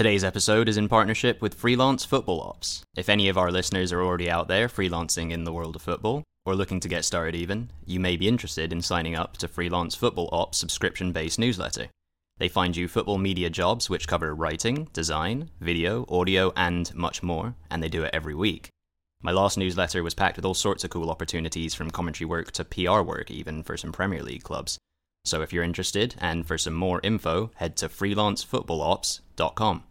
Today's episode is in partnership with Freelance Football Ops. If any of our listeners are already out there freelancing in the world of football, or looking to get started even, you may be interested in signing up to Freelance Football Ops subscription-based newsletter. They find you football media jobs which cover writing, design, video, audio, and much more, and they do it every week. My last newsletter was packed with all sorts of cool opportunities, from commentary work to PR work even, for some Premier League clubs. So if you're interested, and for some more info, head to freelancefootballops.com.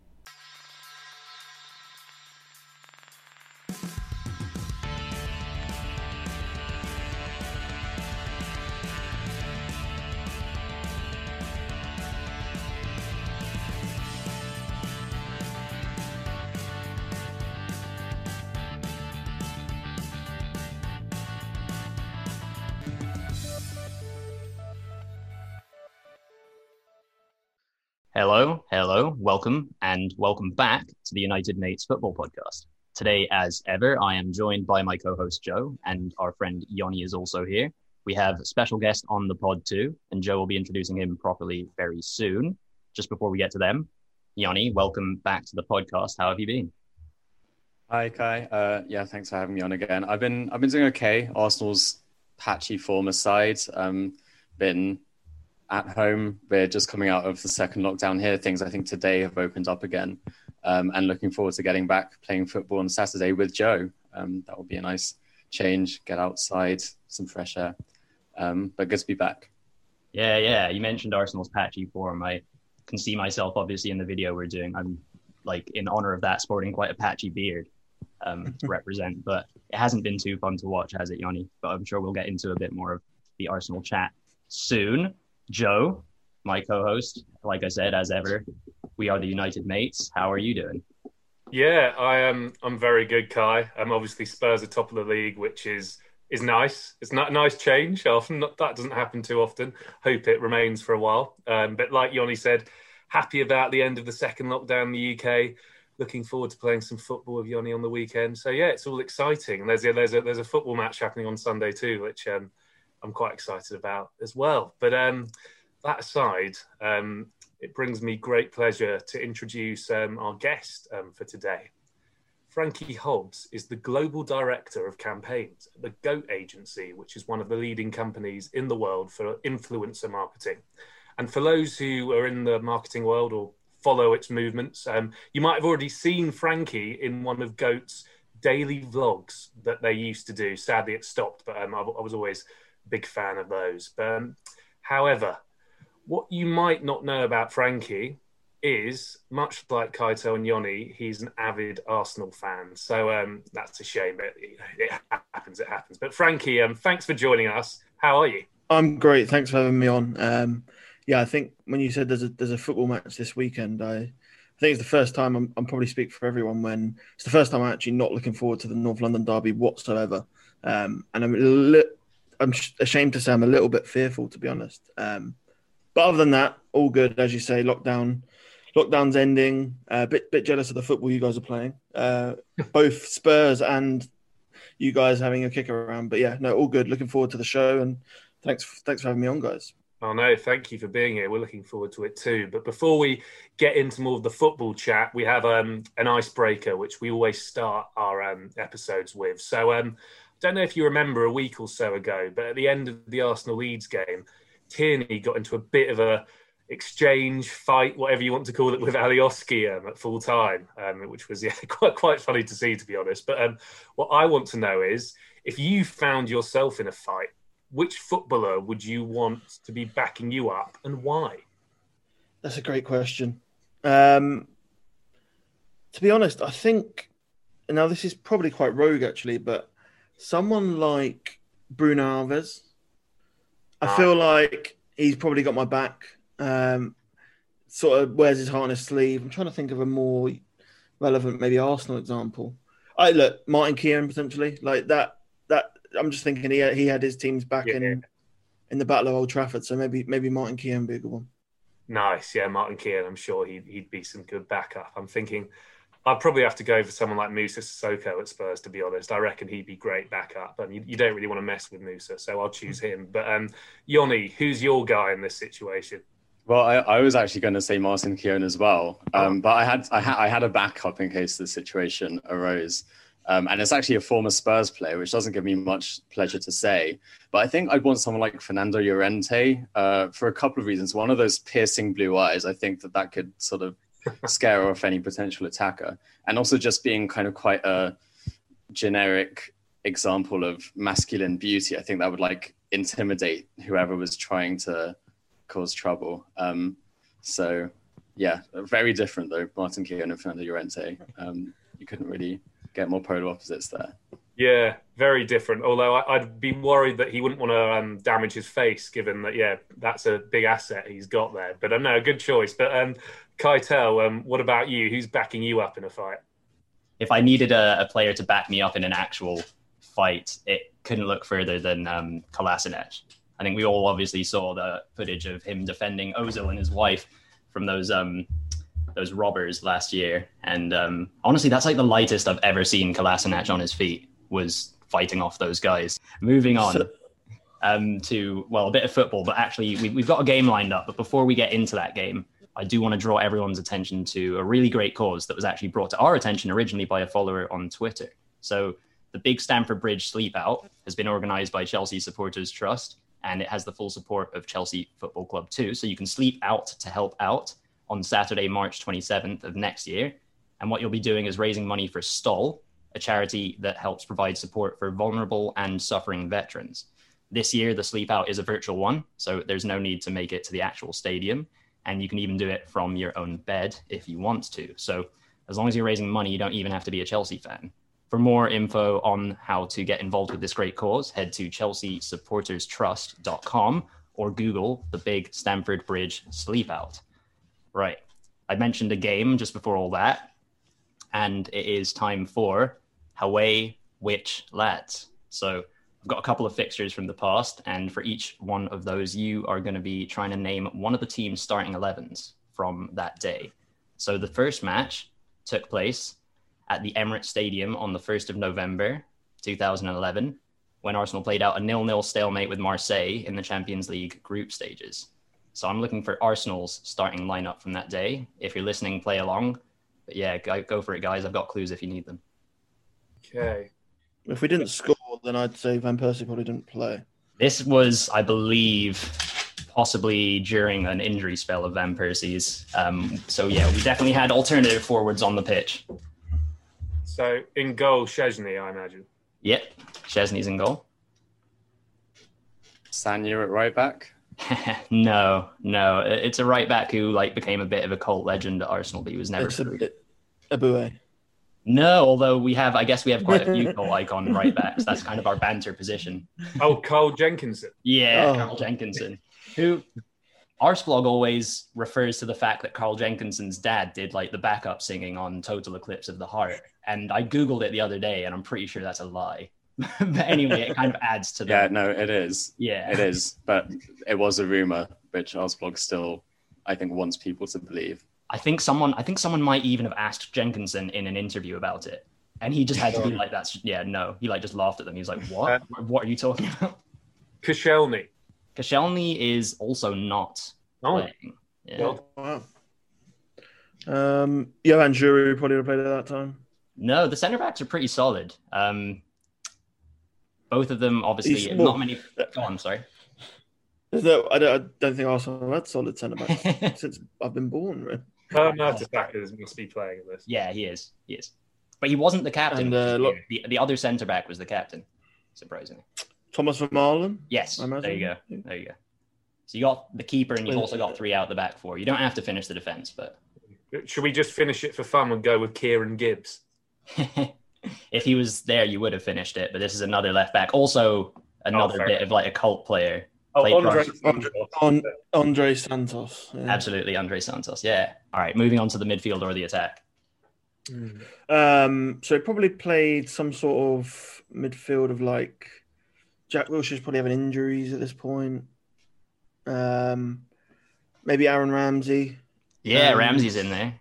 Hello, welcome, and welcome back to the United Mates Football Podcast. Today, as ever, I am joined by my co-host Joe, and our friend Yoni is also here. We have a special guest on the pod too, and Joe will be introducing him properly very soon. Just before we get to them, Yoni, welcome back to the podcast. How have you been? Hi, Kai. Yeah, thanks for having me on again. I've been doing okay. Arsenal's patchy form aside, been at home. We're just coming out of the second lockdown here. Things, I think, today have opened up again. And looking forward to getting back playing football on Saturday with Joe. That will be a nice change. Get outside, some fresh air. But good to be back. Yeah. You mentioned Arsenal's patchy form. I can see myself, obviously, in the video we're doing. I'm, like, in honour of that, sporting quite a patchy beard to represent. But it hasn't been too fun to watch, has it, Yoni? But I'm sure we'll get into a bit more of the Arsenal chat soon. Joe, my co-host, like I said, as ever, we are the United Mates. How are you doing? Yeah, I'm very good, Kai. Obviously, Spurs are top of the league, which is nice. It's not a nice change. Often that doesn't happen too often. Hope it remains for a while. But like Yoni said, happy about the end of the second lockdown in the UK. Looking forward to playing some football with Yoni on the weekend. So yeah, it's all exciting. There's a football match happening on Sunday too, which I'm quite excited about as well. But that aside, it brings me great pleasure to introduce our guest for today. Frankie Hobbs is the Global Director of Campaigns at the GOAT Agency, which is one of the leading companies in the world for influencer marketing. And for those who are in the marketing world or follow its movements, you might have already seen Frankie in one of GOAT's daily vlogs that they used to do. Sadly, it stopped, but I was always big fan of those. However, what you might not know about Frankie is, much like Kaito and Yoni, he's an avid Arsenal fan. So that's a shame. It happens. But Frankie, thanks for joining us. How are you? I'm great. Thanks for having me on. I think when you said there's a football match this weekend, I think it's the first time I'm probably speak for everyone when it's the first time I'm actually not looking forward to the North London derby whatsoever. And I'm ashamed to say I'm a little bit fearful, to be honest. But other than that, all good. As you say, lockdown's ending. A bit jealous of the football you guys are playing. Both Spurs and you guys having a kick around. But yeah, no, all good. Looking forward to the show. And thanks for having me on, guys. Oh, no, thank you for being here. We're looking forward to it too. But before we get into more of the football chat, we have an icebreaker, which we always start our episodes with. So, don't know if you remember a week or so ago, but at the end of the Arsenal-Leeds game, Tierney got into a bit of a exchange, fight, whatever you want to call it, with Alioski at full time, which was quite funny to see, to be honest. But what I want to know is, if you found yourself in a fight, which footballer would you want to be backing you up and why? That's a great question. To be honest, I think, now this is probably quite rogue actually, but someone like Bruno Alves, I feel like he's probably got my back, sort of wears his heart on his sleeve. I'm trying to think of a more relevant, maybe Arsenal example. Martin Keown potentially, like that I'm just thinking he had his team's back in the Battle of Old Trafford, so maybe Martin Keown would be a good one. Nice, yeah, Martin Keown, I'm sure he'd be some good backup. I'm thinking I'd probably have to go for someone like Moussa Sissoko at Spurs, to be honest. I reckon he'd be great backup, and you don't really want to mess with Moussa, so I'll choose him. But Yoni, who's your guy in this situation? Well, I was actually going to say Martin Keown as well, but I had a backup in case the situation arose. And it's actually a former Spurs player, which doesn't give me much pleasure to say. But I think I'd want someone like Fernando Llorente for a couple of reasons. One of those piercing blue eyes, I think that could sort of scare off any potential attacker. And also just being kind of quite a generic example of masculine beauty. I think that would like intimidate whoever was trying to cause trouble. So, yeah, very different though, Martin Keown and Fernando Llorente. You couldn't really get more polar opposites there. Yeah, very different. Although I'd be worried that he wouldn't want to damage his face, given that, yeah, that's a big asset he's got there. But no, a good choice. But Keitel, what about you? Who's backing you up in a fight? If I needed a player to back me up in an actual fight, it couldn't look further than Kolašinac. I think we all obviously saw the footage of him defending Ozil and his wife from those robbers last year. And honestly, that's like the lightest I've ever seen Kolašinac on his feet, was fighting off those guys. Moving on to, well, a bit of football, but actually we've got a game lined up. But before we get into that game, I do want to draw everyone's attention to a really great cause that was actually brought to our attention originally by a follower on Twitter. So the big Stamford Bridge sleep out has been organised by Chelsea Supporters Trust, and it has the full support of Chelsea Football Club too. So you can sleep out to help out on Saturday, March 27th of next year. And what you'll be doing is raising money for Stoll, a charity that helps provide support for vulnerable and suffering veterans. This year, the sleep out is a virtual one, so there's no need to make it to the actual stadium. And you can even do it from your own bed if you want to. So as long as you're raising money, you don't even have to be a Chelsea fan. For more info on how to get involved with this great cause, head to chelseasupporterstrust.com or Google the big Stamford Bridge sleep out. Right. I mentioned a game just before all that, and it is time for Away Which Lads. So I've got a couple of fixtures from the past, and for each one of those, you are going to be trying to name one of the team's starting 11s from that day. So the first match took place at the Emirates Stadium on the 1st of November 2011, when Arsenal played out a 0-0 stalemate with Marseille in the Champions League group stages. So I'm looking for Arsenal's starting lineup from that day. If you're listening, play along. But yeah, go for it, guys. I've got clues if you need them. Okay. If we didn't score, then I'd say Van Persie probably didn't play. This was, I believe, possibly during an injury spell of Van Persie's. So yeah, we definitely had alternative forwards on the pitch. So in goal, Szczesny, I imagine. Yep, Szczesny's in goal. Sanya at right back. No. It's a right back who like became a bit of a cult legend at Arsenal, but he was never. It's Aboué. No, although we have quite a few goal icon right backs. That's kind of our banter position. Oh, Carl Jenkinson. Yeah, Carl Jenkinson. Who Arsblog always refers to the fact that Carl Jenkinson's dad did like the backup singing on Total Eclipse of the Heart. And I Googled it the other day, and I'm pretty sure that's a lie. But anyway, it kind of adds to that. Yeah, no, it is. Yeah, it is. But it was a rumor, which Arsblog still, I think, wants people to believe. I think someone might even have asked Jenkinson in an interview about it, and he just had to be like, "That's yeah, no." He like just laughed at them. He was like, "What? What are you talking about?" Koscielny is also not playing. Yeah. Wow. Johan Giroud probably would have played at that time. No, the centre backs are pretty solid. Both of them, obviously, not many. Go on, sorry. I don't think Arsenal had solid centre backs since I've been born. Really. Arteta must be playing at this. Yeah, he is. But he wasn't the captain. And, the other centre back was the captain, surprisingly. Thomas Vermaelen. Yes, there you go. So you got the keeper, and you've also got three out the back four. You don't have to finish the defence, but should we just finish it for fun and go with Kieran Gibbs? If he was there, you would have finished it. But this is another left back, also another bit of like a cult player. Andre Santos. Yeah. Absolutely, Andre Santos. Yeah. All right, moving on to the midfield or the attack. So he probably played some sort of midfield of like Jack Wilshere's probably having injuries at this point. Maybe Aaron Ramsey. Yeah, Ramsey's in there.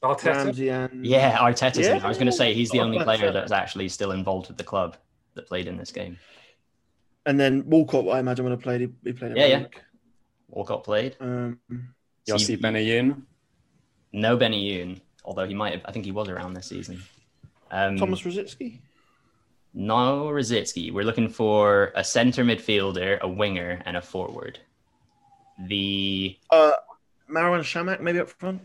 Arteta. Yeah, Arteta's in there. I was going to say he's the only player that's actually still involved with the club that played in this game. And then Walcott, I imagine, when he played. He played. Yeah, yeah. Walcott played. Yossi Benayoun? No Benayoun, although he might have. I think he was around this season. Thomas Rosicki? No Rosicki. We're looking for a centre midfielder, a winger, and a forward. The Marwan Shamak maybe up front?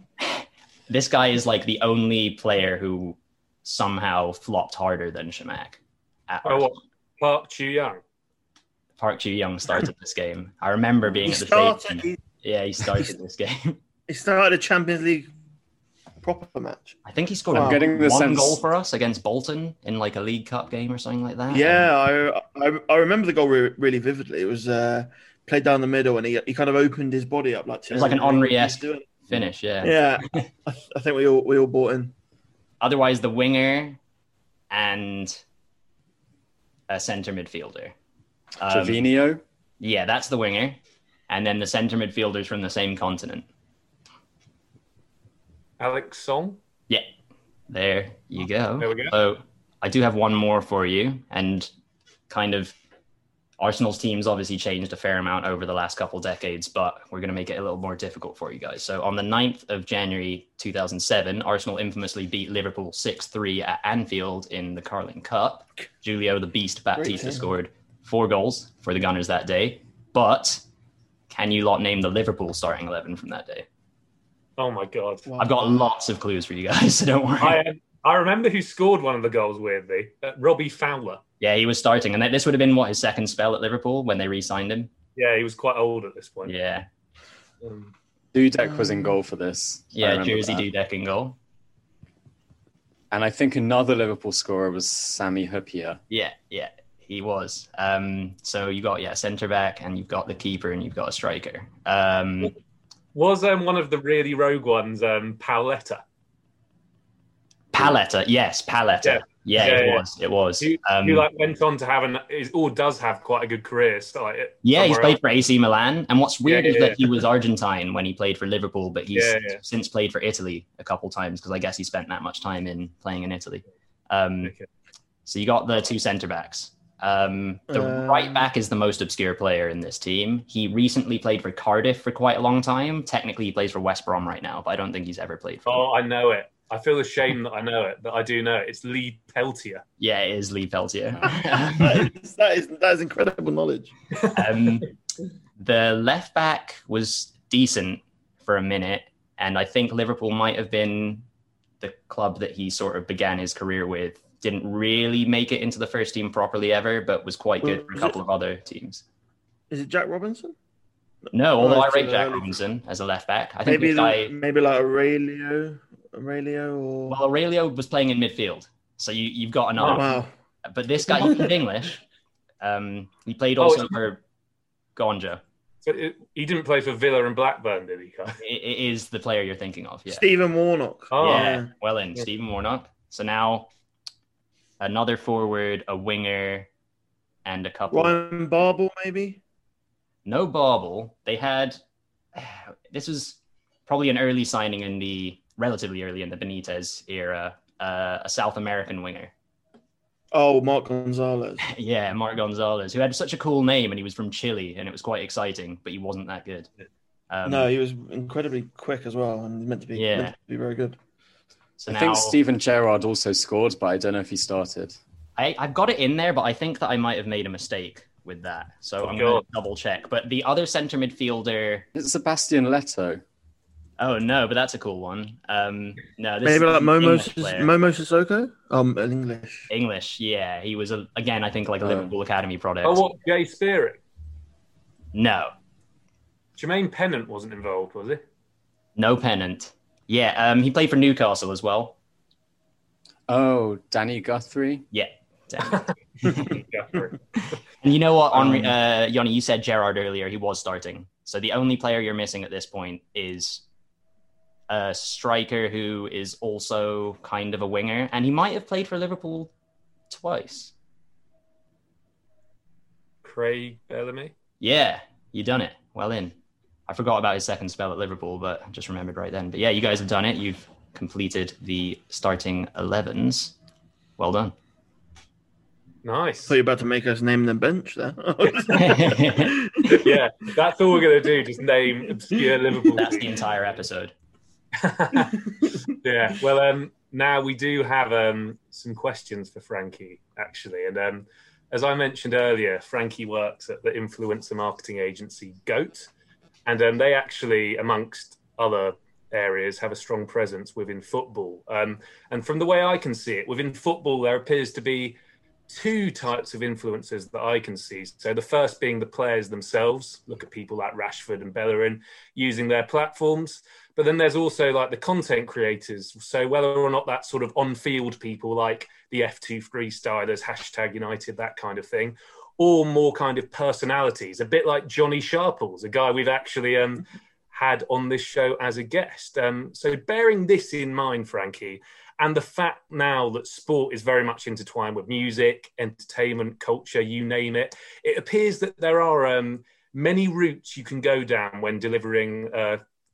This guy is like the only player who somehow flopped harder than Shamak. Park Chu-young. Park Chu-young started this game. I remember being at the stadium. He started this game. He started a Champions League proper match. I think he scored one goal for us against Bolton in like a League Cup game or something like that. Yeah, I remember the goal really vividly. It was played down the middle and he kind of opened his body up. It was like an Henri-esque finish, yeah. Yeah, I think we all bought in. Otherwise, the winger and a centre midfielder. Trevino? Yeah, that's the winger. And then the centre midfielders from the same continent. Alex Song? Yeah. There you go. There we go. So I do have one more for you. And kind of Arsenal's team's obviously changed a fair amount over the last couple decades, but we're going to make it a little more difficult for you guys. So on the 9th of January 2007, Arsenal infamously beat Liverpool 6-3 at Anfield in the Carling Cup. Julio the Beast Baptista scored 4 goals for the Gunners that day. But can you lot name the Liverpool starting 11 from that day? Oh, my God. Wow. I've got lots of clues for you guys, so don't worry. I remember who scored one of the goals, weirdly. Robbie Fowler. Yeah, he was starting. And this would have been, his second spell at Liverpool when they re-signed him? Yeah, he was quite old at this point. Yeah. Dudek was in goal for this. Yeah, Jersey Dudek in goal. And I think another Liverpool scorer was Sami Hyypiä. Yeah. He was. So you got centre back, and you've got the keeper, and you've got a striker. Was one of the really rogue ones Paletta? Paletta, yes, Paletta. It was. Who went on to have does have quite a good career. So, he's played for AC Milan. And what's weird is that he was Argentine when he played for Liverpool, but he's since played for Italy a couple times because I guess he spent that much time playing in Italy. So you got the two centre backs. The right back is the most obscure player in this team. He recently played for Cardiff for quite a long time. Technically, he plays for West Brom right now, but I don't think he's ever played for them. Oh, I know it. I feel ashamed that I know it, but I do know it. It's Lee Peltier. Yeah, it is Lee Peltier. That is incredible knowledge. The left back was decent for a minute, and I think Liverpool might have been the club that he sort of began his career with. Didn't really make it into the first team properly ever, but was quite good for a couple of other teams. Is it Jack Robinson? No, although I rate Jack Robinson as a left back. I think maybe like Aurelio or... Well, Aurelio was playing in midfield, so you've got another. Oh, wow. But this guy, he played English. He played also for Gonja. So he didn't play for Villa and Blackburn, did he? It is the player you're thinking of. Yeah. Stephen Warnock. Oh. Yeah, well in. Yeah. Stephen Warnock. So now... Another forward, a winger, and a couple. Ryan Barble, maybe? No Barble. They had... This was probably an early signing relatively early in the Benitez era, a South American winger. Oh, Mark González. Yeah, Mark González, who had such a cool name, and he was from Chile, and it was quite exciting, but he wasn't that good. No, he was incredibly quick as well, and meant to be very good. So I think Steven Gerrard also scored, but I don't know if he started. I've got it in there, but I think that I might have made a mistake with that. So I'm going to double check. But the other centre midfielder... It's Sebastian Leto. Oh, no, but that's a cool one. Maybe like Momo Sissoko? In English. English, yeah. He was, again, I think, like a Liverpool Academy product. Oh, what? Jay Spearing? No. Jermaine Pennant wasn't involved, was he? No Pennant. Yeah, he played for Newcastle as well. Oh, Danny Guthrie? Yeah. Danny Guthrie. And you know what, Yoni, you said Gerrard earlier. He was starting. So the only player you're missing at this point is a striker who is also kind of a winger. And he might have played for Liverpool twice. Craig Bellamy? Yeah, you done it. Well in. I forgot about his second spell at Liverpool, but I just remembered right then. But yeah, you guys have done it. You've completed the starting 11s. Well done. Nice. I thought you were about to make us name the bench there. Yeah, that's all we're going to do, just name obscure Liverpool. That's the entire episode. Yeah, well, now we do have some questions for Frankie, actually. And as I mentioned earlier, Frankie works at the influencer marketing agency GOAT. And they actually, amongst other areas, have a strong presence within football. And from the way I can see it, within football, there appears to be two types of influencers that I can see. So the first being the players themselves. Look at people like Rashford and Bellerin using their platforms. But then there's also like the content creators. So whether or not that's sort of on-field people like the F2 freestylers, hashtag United, that kind of thing, or more kind of personalities, a bit like Johnny Sharples, a guy we've actually had on this show as a guest. So bearing this in mind, Frankie, and the fact now that sport is very much intertwined with music, entertainment, culture, you name it, it appears that there are many routes you can go down when delivering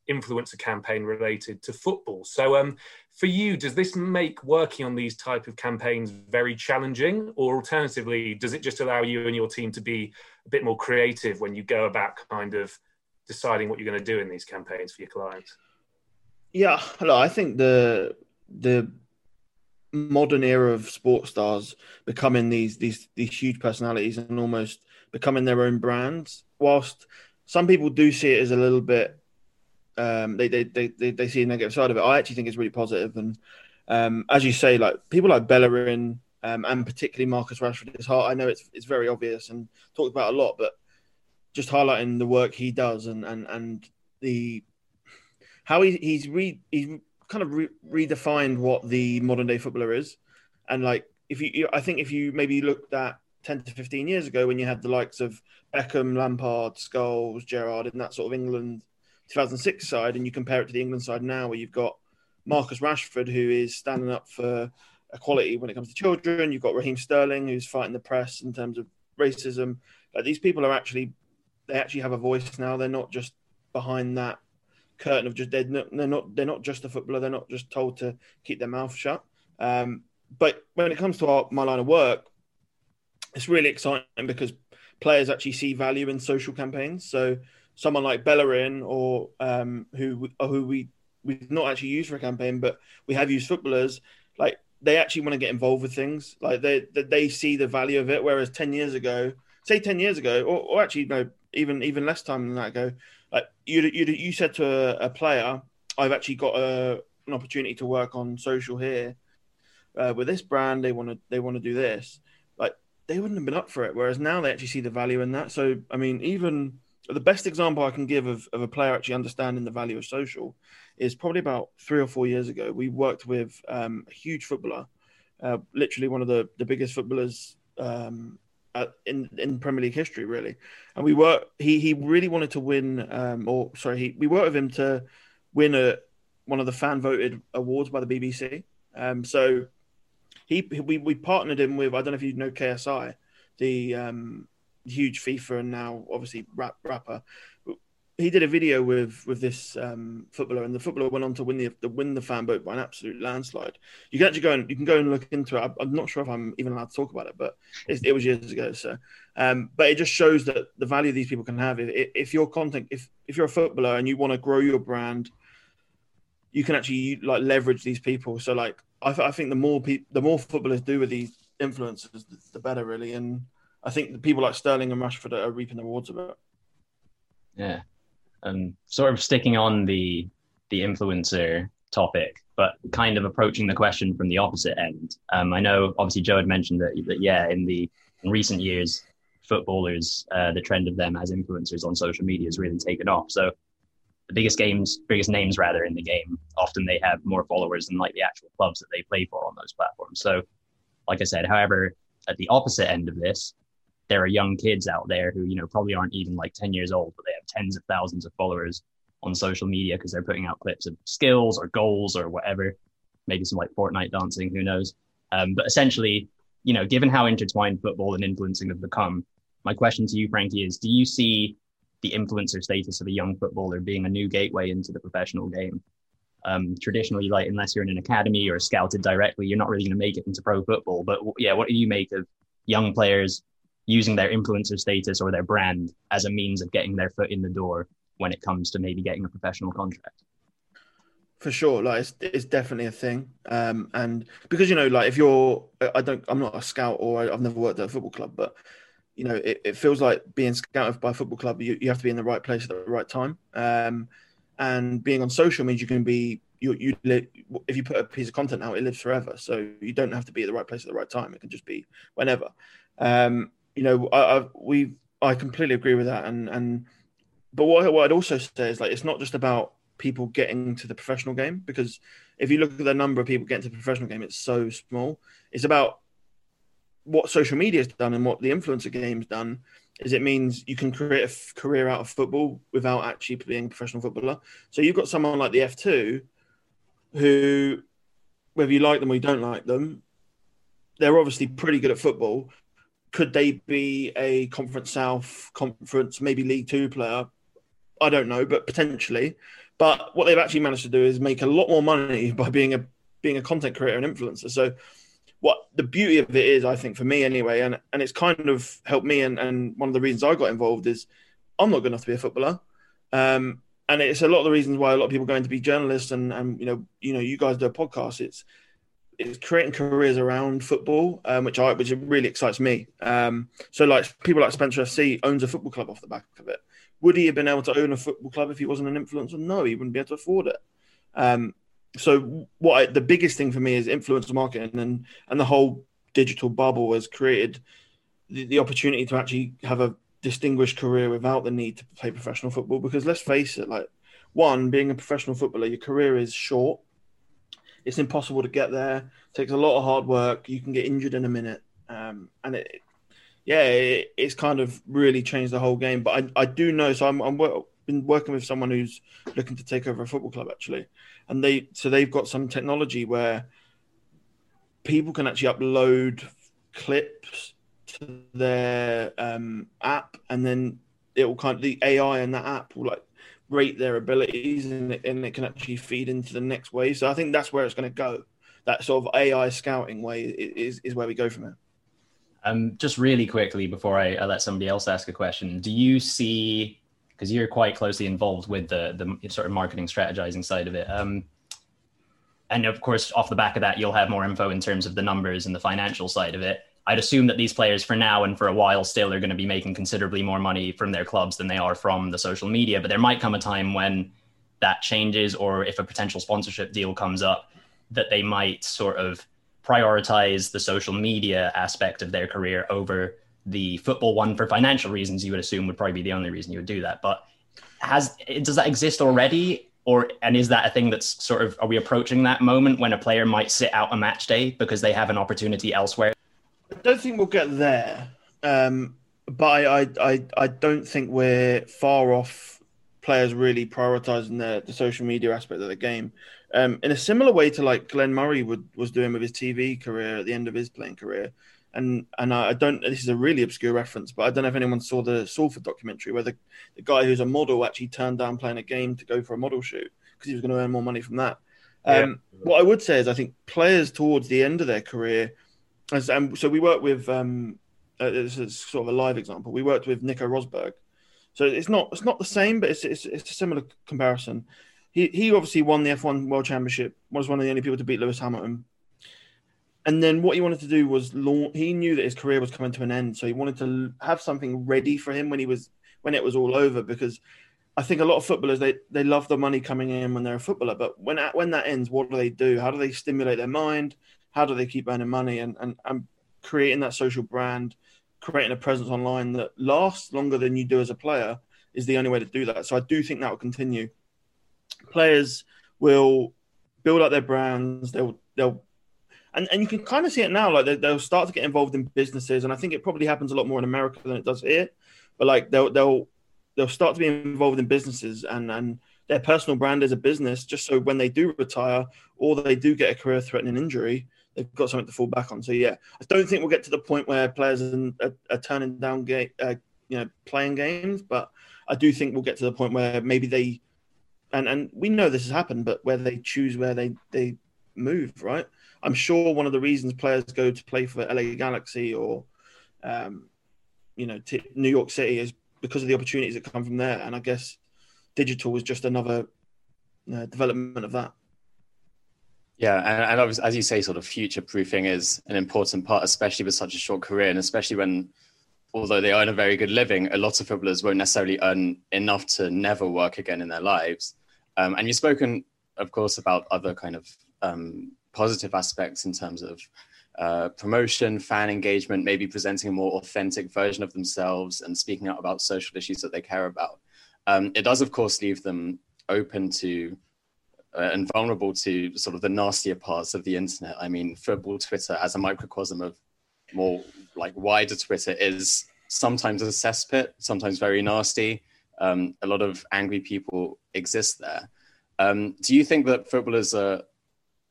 influencer campaign related to football. So for you, does this make working on these type of campaigns very challenging, or alternatively, does it just allow you and your team to be a bit more creative when you go about kind of deciding what you're going to do in these campaigns for your clients? Yeah, hello. I think the modern era of sports stars becoming these huge personalities and almost becoming their own brands, whilst some people do see it as a little bit they see a negative side of it, I actually think it's really positive. And as you say, like people like Bellerin and particularly Marcus Rashford at his heart, I know it's very obvious and talked about a lot, but just highlighting the work he does and the how he's kind of redefined what the modern day footballer is. And like I think if you maybe looked at 10 to 15 years ago when you had the likes of Beckham, Lampard, Scholes, Gerrard in that sort of England 2006 side, and you compare it to the England side now where you've got Marcus Rashford, who is standing up for equality when it comes to children, you've got Raheem Sterling, who's fighting the press in terms of racism. Like these people are actually have a voice now. They're not just behind that curtain of just they're not just a footballer. They're not just told to keep their mouth shut. But when it comes to my line of work, it's really exciting because players actually see value in social campaigns. So someone like Bellerin, or who we've not actually used for a campaign, but we have used footballers, like they actually want to get involved with things. Like they see the value of it. Whereas 10 years ago, say 10 years ago, or actually no, even less time than that ago, like you said to a player, I've actually got an opportunity to work on social here with this brand. They want to do this. Like they wouldn't have been up for it. Whereas now they actually see the value in that. So I mean, even the best example I can give of a player actually understanding the value of social is probably about 3 or 4 years ago. We worked with a huge footballer, literally one of the biggest footballers in Premier League history, really. And we were he really wanted to win. We worked with him to win one of the fan voted awards by the BBC. So we partnered him with, I don't know if you know KSI, the huge FIFA and now obviously rapper. He did a video with this footballer, and the footballer went on to win the fan vote by an absolute landslide. You can actually go and look into it. I'm not sure if I'm even allowed to talk about it, but it was years ago. So, but it just shows that the value these people can have. If your content, if you're a footballer and you want to grow your brand, you can actually like leverage these people. So like I think the more footballers do with these influencers, the better really. And I think the people like Sterling and Rashford are reaping the rewards of it. Yeah. Sort of sticking on the influencer topic, but kind of approaching the question from the opposite end. I know, obviously, Joe had mentioned that in recent years, footballers, the trend of them as influencers on social media has really taken off. So the biggest names in the game, often they have more followers than like the actual clubs that they play for on those platforms. So, like I said, however, at the opposite end of this, there are young kids out there who, you know, probably aren't even like 10 years old, but they have tens of thousands of followers on social media because they're putting out clips of skills or goals or whatever, maybe some like Fortnite dancing, who knows. But essentially, you know, given how intertwined football and influencing have become, my question to you, Frankie, is do you see the influencer status of a young footballer being a new gateway into the professional game? Traditionally, like unless you're in an academy or scouted directly, you're not really going to make it into pro football. But yeah, what do you make of young players using their influencer status or their brand as a means of getting their foot in the door when it comes to maybe getting a professional contract. For sure, like it's definitely a thing, and because if you're, I'm not a scout or I've never worked at a football club, but it feels like being scouted by a football club, you have to be in the right place at the right time, and being on social means you can be, if you put a piece of content out, it lives forever. So you don't have to be at the right place at the right time; it can just be whenever. I completely agree with that, and but what I'd also say is it's not just about people getting to the professional game, because if you look at the number of people getting to the professional game, it's so small. It's about what social media has done and what the influencer game's done is it means you can create a career out of football without actually being a professional footballer. So you've got someone like the F2 who, whether you like them or you don't like them, they're obviously pretty good at football. Could they be a Conference South, Conference, maybe League Two player? I don't know, but potentially. But what they've actually managed to do is make a lot more money by being a content creator and influencer. So what the beauty of it is, I think, for me anyway, and it's kind of helped me, and one of the reasons I got involved is I'm not good enough to be a footballer. And it's a lot of the reasons why a lot of people are going to be journalists and you guys do a podcast. It's creating careers around football, which really excites me. So people like Spencer FC owns a football club off the back of it. Would he have been able to own a football club if he wasn't an influencer? No, he wouldn't be able to afford it. So the biggest thing for me is influencer marketing, and the whole digital bubble has created the opportunity to actually have a distinguished career without the need to play professional football. Because let's face it, being a professional footballer, your career is short. It's impossible to get there. It takes a lot of hard work. You can get injured in a minute. It's kind of really changed the whole game. But I do know, so I've been working with someone who's looking to take over a football club, actually. And they've got some technology where people can actually upload clips to their app, and then it will the AI in that app will rate their abilities, and it can actually feed into the next wave. So I think that's where it's going to go. That sort of AI scouting way is where we go from it. Just really quickly before I let somebody else ask a question, do you see, because you're quite closely involved with the sort of marketing strategizing side of it, and of course off the back of that you'll have more info in terms of the numbers and the financial side of it, I'd assume that these players for now and for a while still are going to be making considerably more money from their clubs than they are from the social media, but there might come a time when that changes, or if a potential sponsorship deal comes up, that they might sort of prioritize the social media aspect of their career over the football one for financial reasons. You would assume would probably be the only reason you would do that. But does that exist already, and is that a thing that's sort of, are we approaching that moment when a player might sit out a match day because they have an opportunity elsewhere? I don't think we'll get there, but I don't think we're far off players really prioritizing the social media aspect of the game. In a similar way to Glenn Murray was doing with his TV career at the end of his playing career. And I don't, this is a really obscure reference, but I don't know if anyone saw the Salford documentary where the guy who's a model actually turned down playing a game to go for a model shoot because he was going to earn more money from that. What I would say is I think players towards the end of their career, so we worked with, this is sort of a live example, we worked with Nico Rosberg. So it's not the same, but it's a similar comparison. He obviously won the F1 World Championship, was one of the only people to beat Lewis Hamilton. And then what he wanted to do was he knew that his career was coming to an end, so he wanted to have something ready for him when it was all over, because I think a lot of footballers, they love the money coming in when they're a footballer, but when that ends, what do they do? How do they stimulate their mind? How do they keep earning money? And creating that social brand, creating a presence online that lasts longer than you do as a player is the only way to do that. So I do think that will continue. Players will build up their brands. They'll, and you can kind of see it now. They'll start to get involved in businesses, and I think it probably happens a lot more in America than it does here. But they'll start to be involved in businesses, and their personal brand is a business. Just so when they do retire or they do get a career-threatening injury, they've got something to fall back on. So yeah, I don't think we'll get to the point where players are turning down playing games, but I do think we'll get to the point where maybe they. And we know this has happened, but where they choose where they move, right? I'm sure one of the reasons players go to play for LA Galaxy or you know, New York City is because of the opportunities that come from there. And I guess digital was just another development of that. Yeah, and obviously, as you say, sort of future-proofing is an important part, especially with such a short career, and especially when, although they earn a very good living, a lot of footballers won't necessarily earn enough to never work again in their lives. And you've spoken, of course, about other kind of positive aspects in terms of promotion, fan engagement, maybe presenting a more authentic version of themselves and speaking out about social issues that they care about. It does, of course, leave them open to and vulnerable to sort of the nastier parts of the internet. I mean, football Twitter as a microcosm of more like wider Twitter is sometimes a cesspit, sometimes very nasty. A lot of angry people exist there. Do you think that footballers are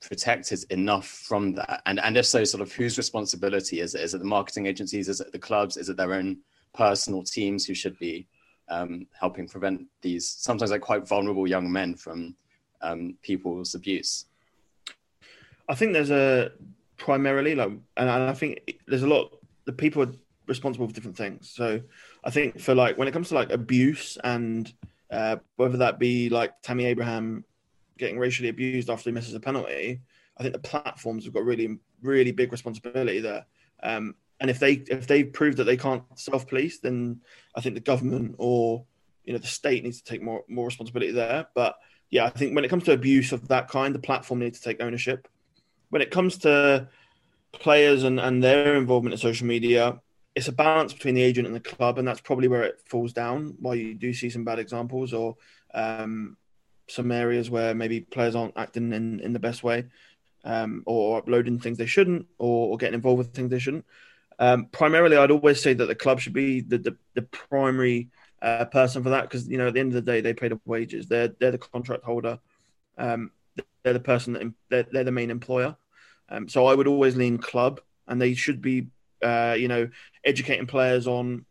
protected enough from that? And if so, sort of whose responsibility is it? Is it the marketing agencies? Is it the clubs? Is it their own personal teams who should be helping prevent these sometimes like quite vulnerable young men from people's abuse? I think there's a primarily like, and I think there's a lot, the people are responsible for different things. So I think for like, when it comes to like abuse and whether that be like Tammy Abraham getting racially abused after he misses a penalty, I think the platforms have got really, really big responsibility there. And if they prove that they can't self-police, then I think the government or, you know, the state needs to take more responsibility there. But yeah, I think when it comes to abuse of that kind, the platform needs to take ownership. When it comes to players and their involvement in social media, it's a balance between the agent and the club, and that's probably where it falls down, why you do see some bad examples or some areas where maybe players aren't acting in the best way or uploading things they shouldn't or getting involved with things they shouldn't. Primarily, I'd always say that the club should be the primary person for that, because you know at the end of the day they pay the wages, they're the contract holder, they're the person that they're the main employer, so I would always lean club, and they should be you know, educating players on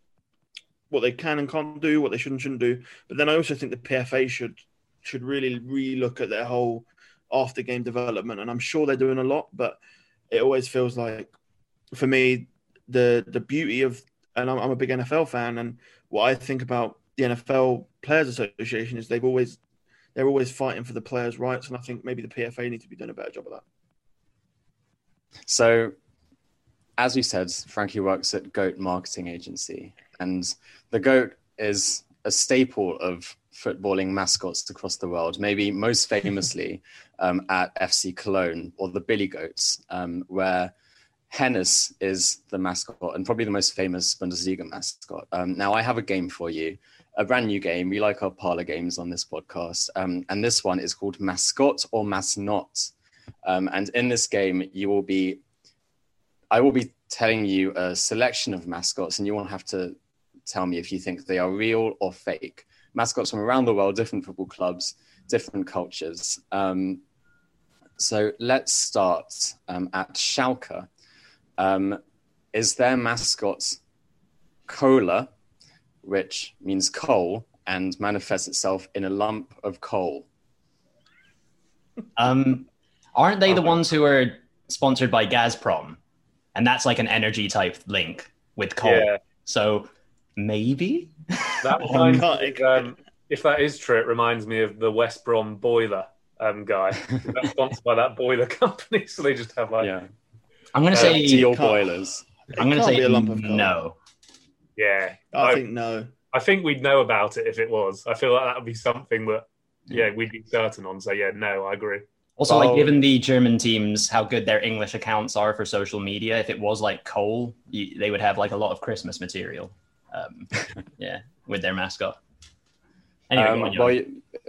what they can and can't do, what they should and shouldn't do. But then I also think the PFA should really relook at their whole after game development, and I'm sure they're doing a lot, but it always feels like for me the beauty of, and I'm a big NFL fan, and what I think about the NFL Players Association is they're always fighting for the players' rights, and I think maybe the PFA need to be doing a better job of that. So, as we said, Frankie works at GOAT Marketing Agency, and the GOAT is a staple of footballing mascots across the world, maybe most famously at FC Cologne, or the Billy Goats, where Hennes is the mascot and probably the most famous Bundesliga mascot. Now, I have a game for you, a brand new game. We like our parlor games on this podcast. And this one is called Mascot or Masnot. And in this game, I will be telling you a selection of mascots, and you will have to tell me if you think they are real or fake. Mascots from around the world, different football clubs, different cultures. So let's start at Schalke. Is their mascot Cola, which means coal, and manifests itself in a lump of coal? Aren't they the ones who are sponsored by Gazprom? And that's like an energy type link with coal. Yeah. So maybe? That reminds me, if that is true, it reminds me of the West Brom boiler guy. That's sponsored by that boiler company. So they just have like... Yeah. I'm going to say your boilers. I'm going to say no. Yeah. I think no. I think we'd know about it if it was. I feel like that would be something that, yeah, we'd be certain on. So, yeah, no, I agree. Also, like, given the German teams, how good their English accounts are for social media, if it was like coal, they would have like a lot of Christmas material. Yeah, with their mascot. Anyway,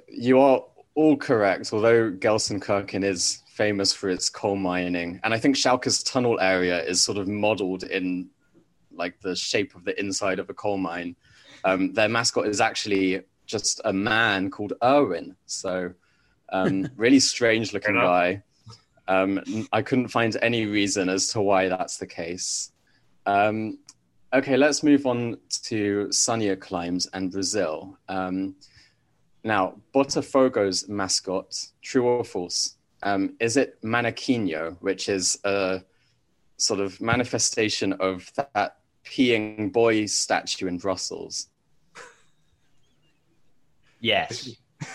you are all correct, although Gelsenkirchen is famous for its coal mining. And I think Schalke's tunnel area is sort of modeled in like the shape of the inside of a coal mine. Their mascot is actually just a man called Erwin. So really strange looking guy. I couldn't find any reason as to why that's the case. Okay, let's move on to sunnier climes and Brazil. Now, Botafogo's mascot, true or false? Is it Manequinho, which is a sort of manifestation of that peeing boys statue in Brussels. Yes.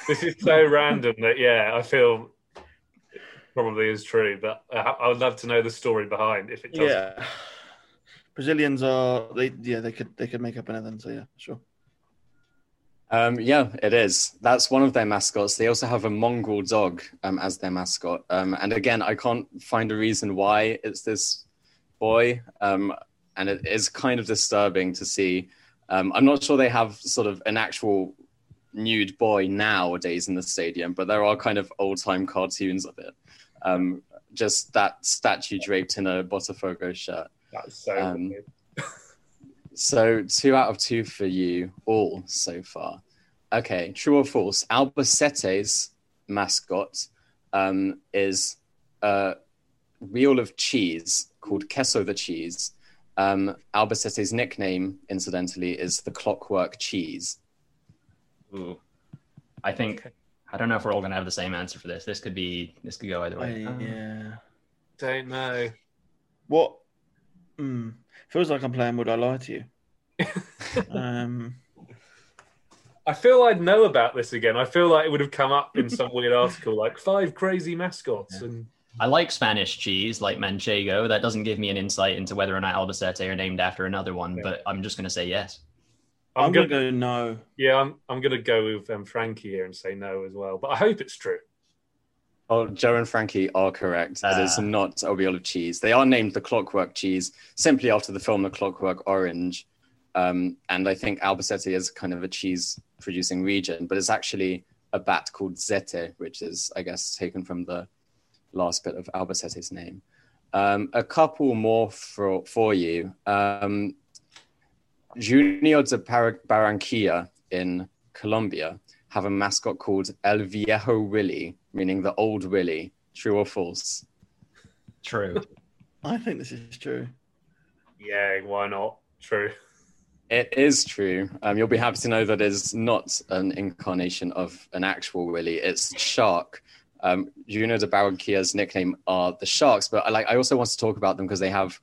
This is so random that, yeah, I feel it probably is true, but I would love to know the story behind if it does. Yeah. Brazilians are, they could make up anything, so yeah, sure. Yeah, it is. That's one of their mascots. They also have a mongrel dog as their mascot. And again, I can't find a reason why it's this boy. And it is kind of disturbing to see. I'm not sure they have sort of an actual nude boy nowadays in the stadium, but there are kind of old-time cartoons of it. Just that statue draped in a Botafogo shirt. That's so weird. So 2 out of 2 for you all so far. Okay, true or false? Albacete's mascot is a wheel of cheese called Queso the Cheese. Albacete's nickname, incidentally, is the Clockwork Cheese. Ooh, I think I don't know if we're all going to have the same answer for this. This could go either way. Yeah, don't know what. Feels like I'm playing Would I Lie to You. I feel I'd know about this again. I feel like it would have come up in some weird article, like 5 crazy mascots. Yeah. And I like Spanish cheese, like Manchego. That doesn't give me an insight into whether or not Albacete are named after another one, but I'm just going to say yes. I'm going to go no. Yeah, I'm going to go with Frankie here and say no as well, but I hope it's true. Oh, Joe and Frankie are correct. It is not a wheel of cheese. They are named the Clockwork Cheese simply after the film The Clockwork Orange. And I think Albacete is kind of a cheese-producing region, but it's actually a bat called Zete, which is, I guess, taken from the last bit of Albacete's name. A couple more for you. Junior de Barranquilla in Colombia have a mascot called El Viejo Willy, meaning the old Willy. True or false? True. I think this is true. Yeah, why not? True. It is true. You'll be happy to know that it's not an incarnation of an actual Willy. It's Shark. Junior de Barranquilla's nickname are the Sharks, but I also want to talk about them because they have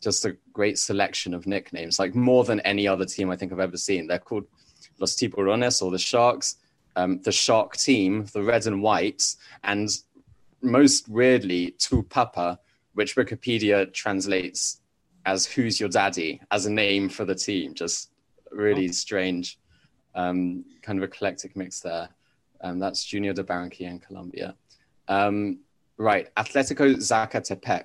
just a great selection of nicknames, like more than any other team I think I've ever seen. They're called Los Tiburones, or the Sharks, the Shark Team, the Red and Whites, and most weirdly, Tu Papa, which Wikipedia translates as Who's Your Daddy, as a name for the team. Just really strange, kind of eclectic mix there. That's Junior de Barranquilla in Colombia. Right, Atletico Zacatepec,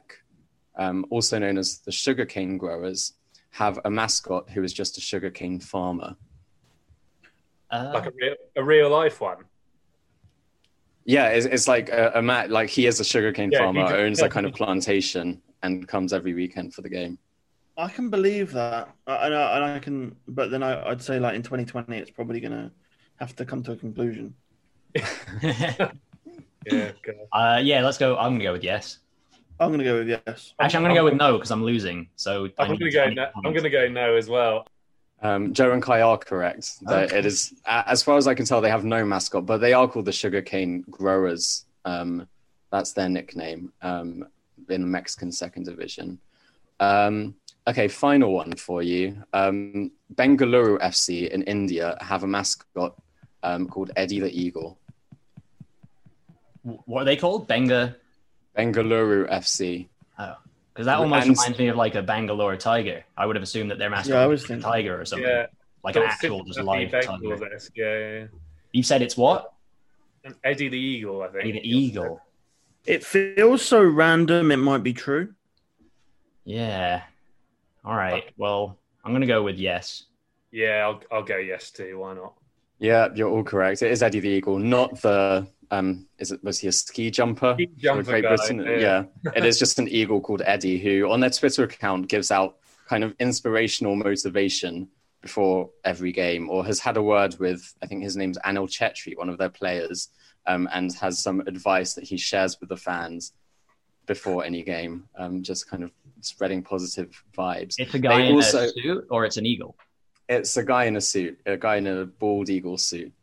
also known as the sugarcane growers, have a mascot who is just a sugarcane farmer. Like a real life one. Yeah, it's like a Matt. Like he is a sugarcane farmer, owns a kind of plantation, and comes every weekend for the game. I can believe that, and I can. But then I'd say, like in 2020, it's probably gonna have to come to a conclusion. Yeah. Let's go. I'm gonna go with yes. I'm gonna go with yes. Actually, I'm gonna go with no because I'm losing. So I'm gonna go no as well. Joe and Kai are correct. Okay. It is, as far as I can tell, they have no mascot, but they are called the Sugarcane Growers. That's their nickname in the Mexican Second Division. Okay, final one for you. Bengaluru FC in India have a mascot called Eddie the Eagle. What are they called? Bengaluru FC. Oh. Because that almost reminds me of like a Bangalore tiger. I would have assumed that their mascot was a tiger or something. Yeah. Like an actual just live tiger. Yeah. You said it's what? Eddie the Eagle, I think. Eddie the Eagle. It feels so random, it might be true. Yeah. All right. Well, I'm going to go with yes. Yeah, I'll go yes too. Why not? Yeah, you're all correct. It is Eddie the Eagle, not the... was he a ski jumper? Great Britain? Yeah. It is just an eagle called Eddie who, on their Twitter account, gives out kind of inspirational motivation before every game, or has had a word with, I think his name's Anil Chetri, one of their players, and has some advice that he shares with the fans before any game, just kind of spreading positive vibes. It's a guy in a suit, or it's an eagle? It's a guy in a suit, a guy in a bald eagle suit,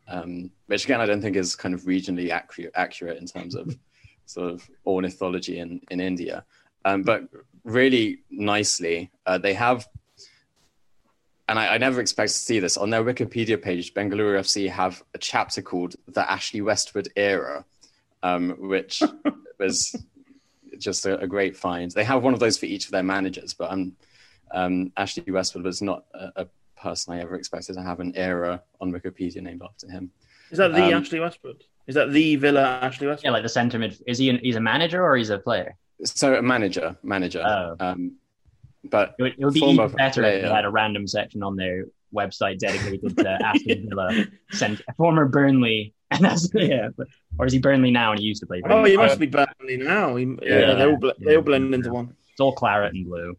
which again, I don't think is kind of regionally accurate in terms of sort of ornithology in India. But really nicely. They have, and I never expected to see this, on their Wikipedia page, Bengaluru FC have a chapter called The Ashley Westwood Era, which was just a great find. They have one of those for each of their managers, but Ashley Westwood was not a person I ever expected to have an era on Wikipedia named after him. Is that the Ashley Westwood? Is that the Villa Ashley Westwood? Yeah, like the centre midfielder. Is he? He's a manager or he's a player? So a manager. Oh. But it would be even better if they had a random section on their website dedicated to Aston Villa, former Burnley, and that's Or is he Burnley now? And he used to play Burnley. Oh, he must be Burnley now. They all blend into one. It's all claret and blue.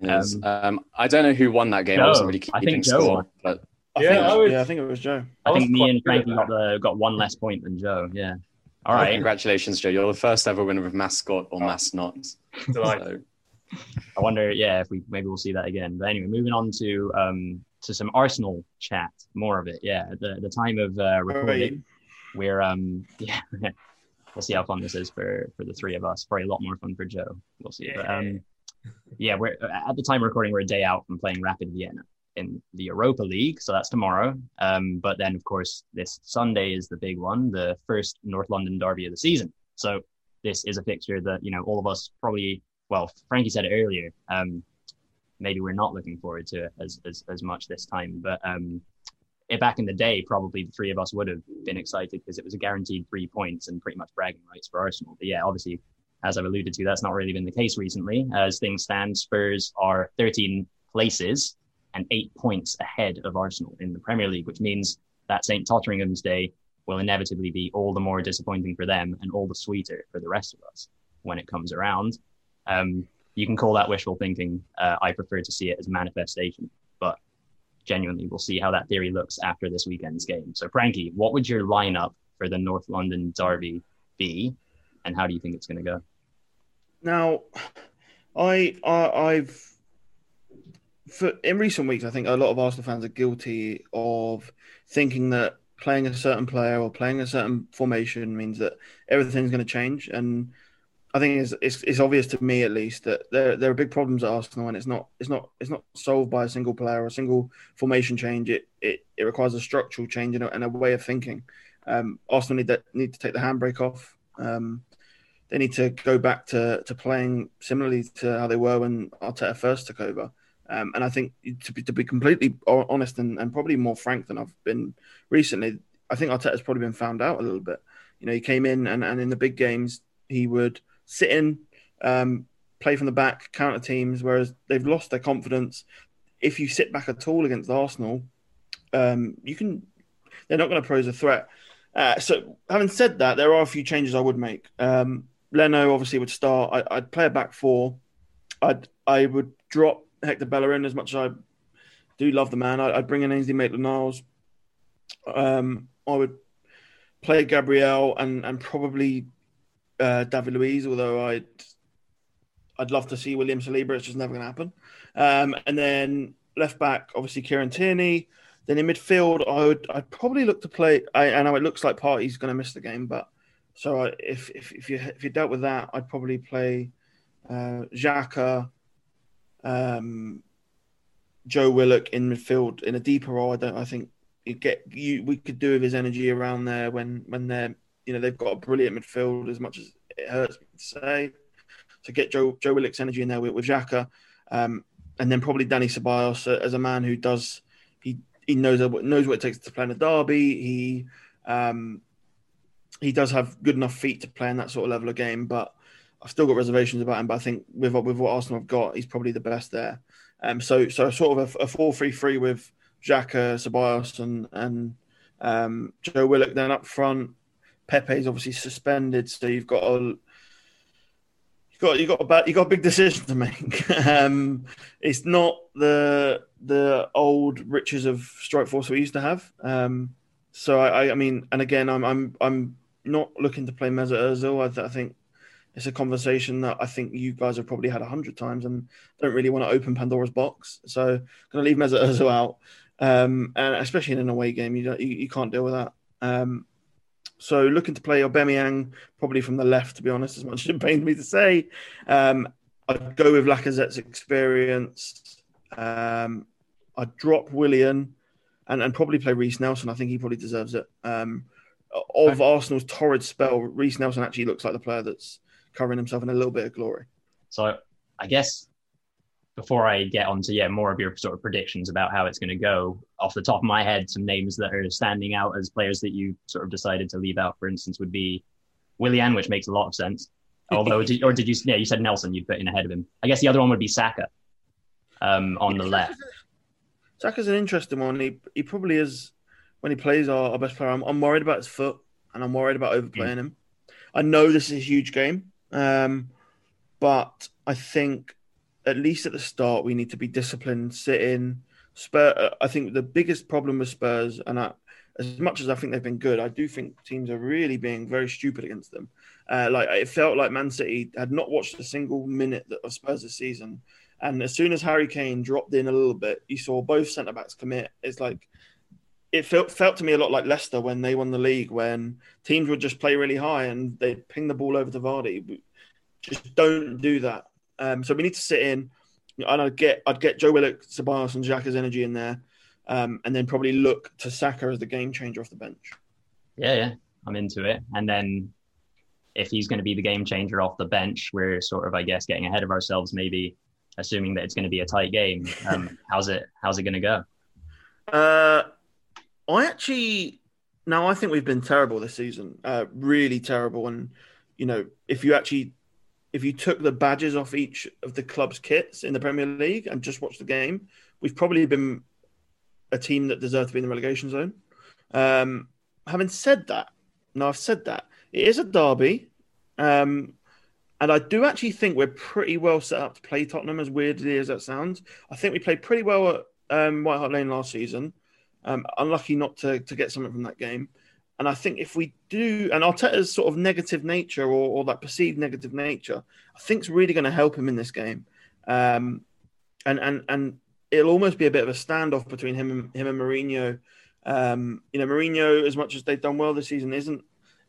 Yes. I don't know who won that game. Joe. I wasn't really keeping score. But I think it was Joe. I think me and Frankie got one less point than Joe. Yeah. All right. Congratulations, Joe. You're the first ever winner of mascot or mascot. So, I wonder, if we'll see that again. But anyway, moving on to some Arsenal chat, more of it. Yeah, at the time of recording, we're we'll see how fun this is for the three of us. Probably a lot more fun for Joe. We'll see. But, we're at the time of recording, we're a day out from playing Rapid Vienna in the Europa League, so that's tomorrow. But then, of course, this Sunday is the big one, the first North London derby of the season. So this is a fixture that all of us probably. Well, Frankie said it earlier. Maybe we're not looking forward to it as much this time. But back in the day, probably the three of us would have been excited because it was a guaranteed 3 points and pretty much bragging rights for Arsenal. But obviously, as I've alluded to, that's not really been the case recently. As things stand, Spurs are 13 places and 8 points ahead of Arsenal in the Premier League, which means that St. Totteringham's Day will inevitably be all the more disappointing for them and all the sweeter for the rest of us when it comes around. You can call that wishful thinking. I prefer to see it as manifestation, but genuinely, we'll see how that theory looks after this weekend's game. So, Frankie, what would your lineup for the North London derby be, and how do you think it's going to go? Now, in recent weeks, I think a lot of Arsenal fans are guilty of thinking that playing a certain player or playing a certain formation means that everything's going to change. And I think it's obvious to me, at least, that there are big problems at Arsenal, and it's not solved by a single player or a single formation change. It requires a structural change and a way of thinking. Arsenal need to take the handbrake off. They need to go back to playing similarly to how they were when Arteta first took over. And I think to be completely honest and probably more frank than I've been recently, I think Arteta's probably been found out a little bit. He came in and in the big games he would sit in, play from the back, counter teams, whereas they've lost their confidence. If you sit back at all against Arsenal, they're not going to pose a threat. So having said that, there are a few changes I would make. Leno obviously would start. I'd play a back four. I would drop Hector Bellerin as much as I do love the man. I'd bring in Ainsley Maitland-Niles. I would play Gabriel and probably David Luiz, although I'd love to see William Saliba. It's just never going to happen. And then left back, obviously Kieran Tierney. Then in midfield, I'd probably look to play. I know it looks like Partey's going to miss the game, but so if you dealt with that, I'd probably play Xhaka, Joe Willock in midfield in a deeper role. We could do with his energy around there when they're. They've got a brilliant midfield, as much as it hurts me to say. So get Joe Willock's energy in there with Xhaka. And then probably Danny Ceballos as a man who knows what it takes to play in a derby. He does have good enough feet to play in that sort of level of game, but I've still got reservations about him. But I think with what Arsenal have got, he's probably the best there. So sort of a 4-3-3 with Xhaka, Ceballos and Joe Willock then up front. Pepe's obviously suspended, so you've got a big decision to make. It's not the old riches of strike force we used to have. I'm not looking to play Mesut Ozil. I think it's a conversation that I think you guys have probably had 100 times, and I don't really want to open Pandora's box. So I'm going to leave Mesut Ozil out, and especially in an away game, you can't deal with that. So looking to play Aubameyang probably from the left, to be honest, as much as it pains me to say. I'd go with Lacazette's experience. I'd drop Willian and probably play Reiss Nelson. I think he probably deserves it. Arsenal's torrid spell, Reiss Nelson actually looks like the player that's covering himself in a little bit of glory. So I guess before I get on to more of your sort of predictions about how it's going to go, off the top of my head, some names that are standing out as players that you sort of decided to leave out, for instance, would be Willian, which makes a lot of sense. Although, you said Nelson you'd put in ahead of him. I guess the other one would be Saka on the left. Saka's an interesting one. He probably is, when he plays, our best player. I'm worried about his foot, and I'm worried about overplaying him. I know this is a huge game, but I think at least at the start, we need to be disciplined, sit in. I think the biggest problem with Spurs, and as much as I think they've been good, I do think teams are really being very stupid against them. It felt like Man City had not watched a single minute of Spurs this season. And as soon as Harry Kane dropped in a little bit, you saw both centre-backs commit. It's like, it felt to me a lot like Leicester when they won the league, when teams would just play really high and they'd ping the ball over to Vardy. Just don't do that. So we need to sit in. And I'd get Joe Willock, Ceballos and Xhaka's energy in there, and then probably look to Saka as the game changer off the bench. Yeah, I'm into it. And then if he's going to be the game changer off the bench, we're sort of, I guess, getting ahead of ourselves, maybe assuming that it's going to be a tight game. How's it going to go? I think we've been terrible this season, really terrible. And, if you took the badges off each of the club's kits in the Premier League and just watched the game, we've probably been a team that deserved to be in the relegation zone. I've said that, it is a derby. And I do actually think we're pretty well set up to play Tottenham, as weirdly as that sounds. I think we played pretty well at White Hart Lane last season. Unlucky not to get something from that game. And I think if we do, and Arteta's sort of negative nature or that perceived negative nature, I think it's really going to help him in this game. And it'll almost be a bit of a standoff between him and Mourinho. Mourinho, as much as they've done well this season, isn't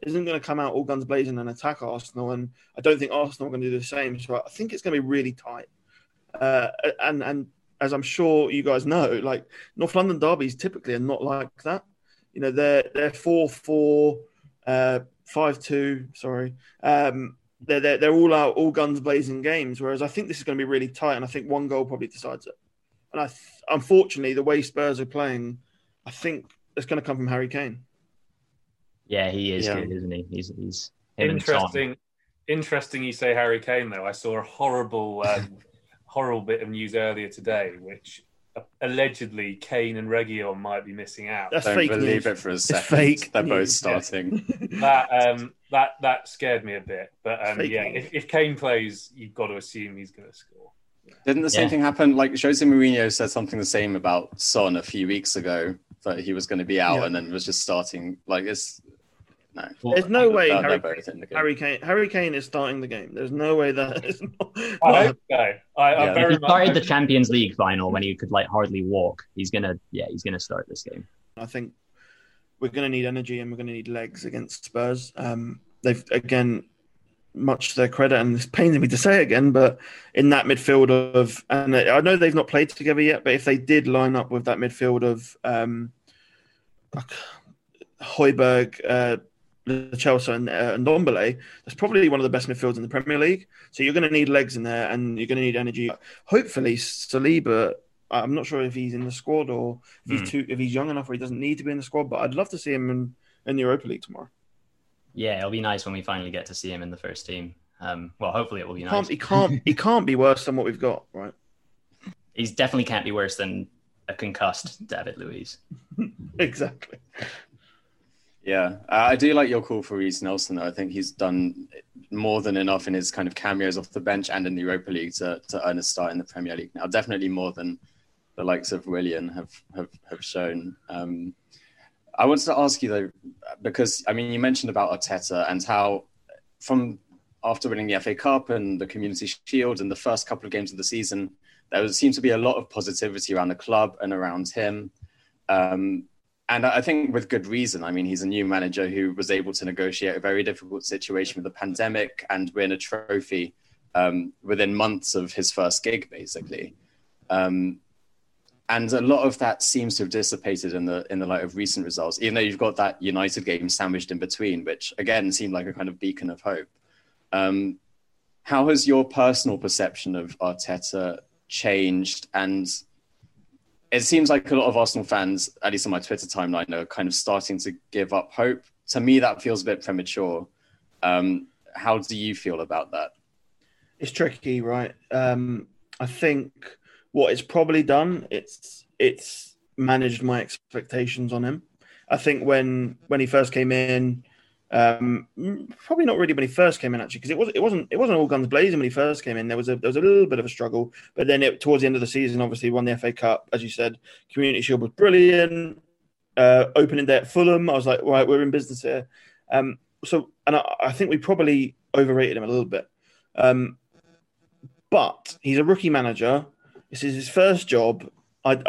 going to come out all guns blazing and attack Arsenal. And I don't think Arsenal are going to do the same. So I think it's going to be really tight. And as I'm sure you guys know, like, North London derbies typically are not like that. They're 4-4, 5-2. Sorry, they're all out, all guns blazing games. Whereas I think this is going to be really tight, and I think one goal probably decides it. And unfortunately, the way Spurs are playing, I think it's going to come from Harry Kane. Yeah, he is good, isn't he? He's interesting. You say Harry Kane though. I saw a horrible bit of news earlier today, which allegedly Kane and Reguilon might be missing out. That's Don't fake believe news. It for a second. It's fake. They're both starting. That scared me a bit. But if Kane plays, you've got to assume he's going to score. Didn't the same thing happen? Like, Jose Mourinho said something the same about Son a few weeks ago, that he was going to be out and then was just starting. Like, it's no. There's no way Harry Kane is starting the game. There's no way that is not. I hope so. He started the Champions League final when he could hardly walk. He's gonna start this game. I think we're gonna need energy and we're gonna need legs against Spurs. They've, again, much to their credit, and it's painful me to say again, but in that midfield of, and I know they've not played together yet, but if they did line up with that midfield of Højbjerg, Chelsea and Ndombele, that's probably one of the best midfields in the Premier League. So you're going to need legs in there, and you're going to need energy. Hopefully, Saliba. I'm not sure if he's in the squad or if he's young enough or he doesn't need to be in the squad. But I'd love to see him in the Europa League tomorrow. Yeah, it'll be nice when we finally get to see him in the first team. Hopefully it will be nice. He can't be worse than what we've got, right? He definitely can't be worse than a concussed David Luiz. Exactly. Yeah, I do like your call for Reiss Nelson, though. I think he's done more than enough in his kind of cameos off the bench and in the Europa League to earn a start in the Premier League now. Definitely more than the likes of Willian have shown. I wanted to ask you, though, because, you mentioned about Arteta and how from after winning the FA Cup and the Community Shield and the first couple of games of the season, there seemed to be a lot of positivity around the club and around him. And I think with good reason. I mean, he's a new manager who was able to negotiate a very difficult situation with the pandemic and win a trophy within months of his first gig, basically. And a lot of that seems to have dissipated in the light of recent results, even though you've got that United game sandwiched in between, which, again, seemed like a kind of beacon of hope. How has your personal perception of Arteta changed? And it seems like a lot of Arsenal fans, at least on my Twitter timeline, are kind of starting to give up hope. To me, that feels a bit premature. How do you feel about that? It's tricky, right? I think what it's probably done, it's managed my expectations on him. I think when he first came in, probably not really when he first came in actually, because it wasn't all guns blazing when he first came in. There was a little bit of a struggle, but then towards the end of the season, obviously won the FA Cup, as you said. Community Shield was brilliant. Opening day at Fulham, I was like, right, we're in business here. So I think we probably overrated him a little bit. But he's a rookie manager. This is his first job. I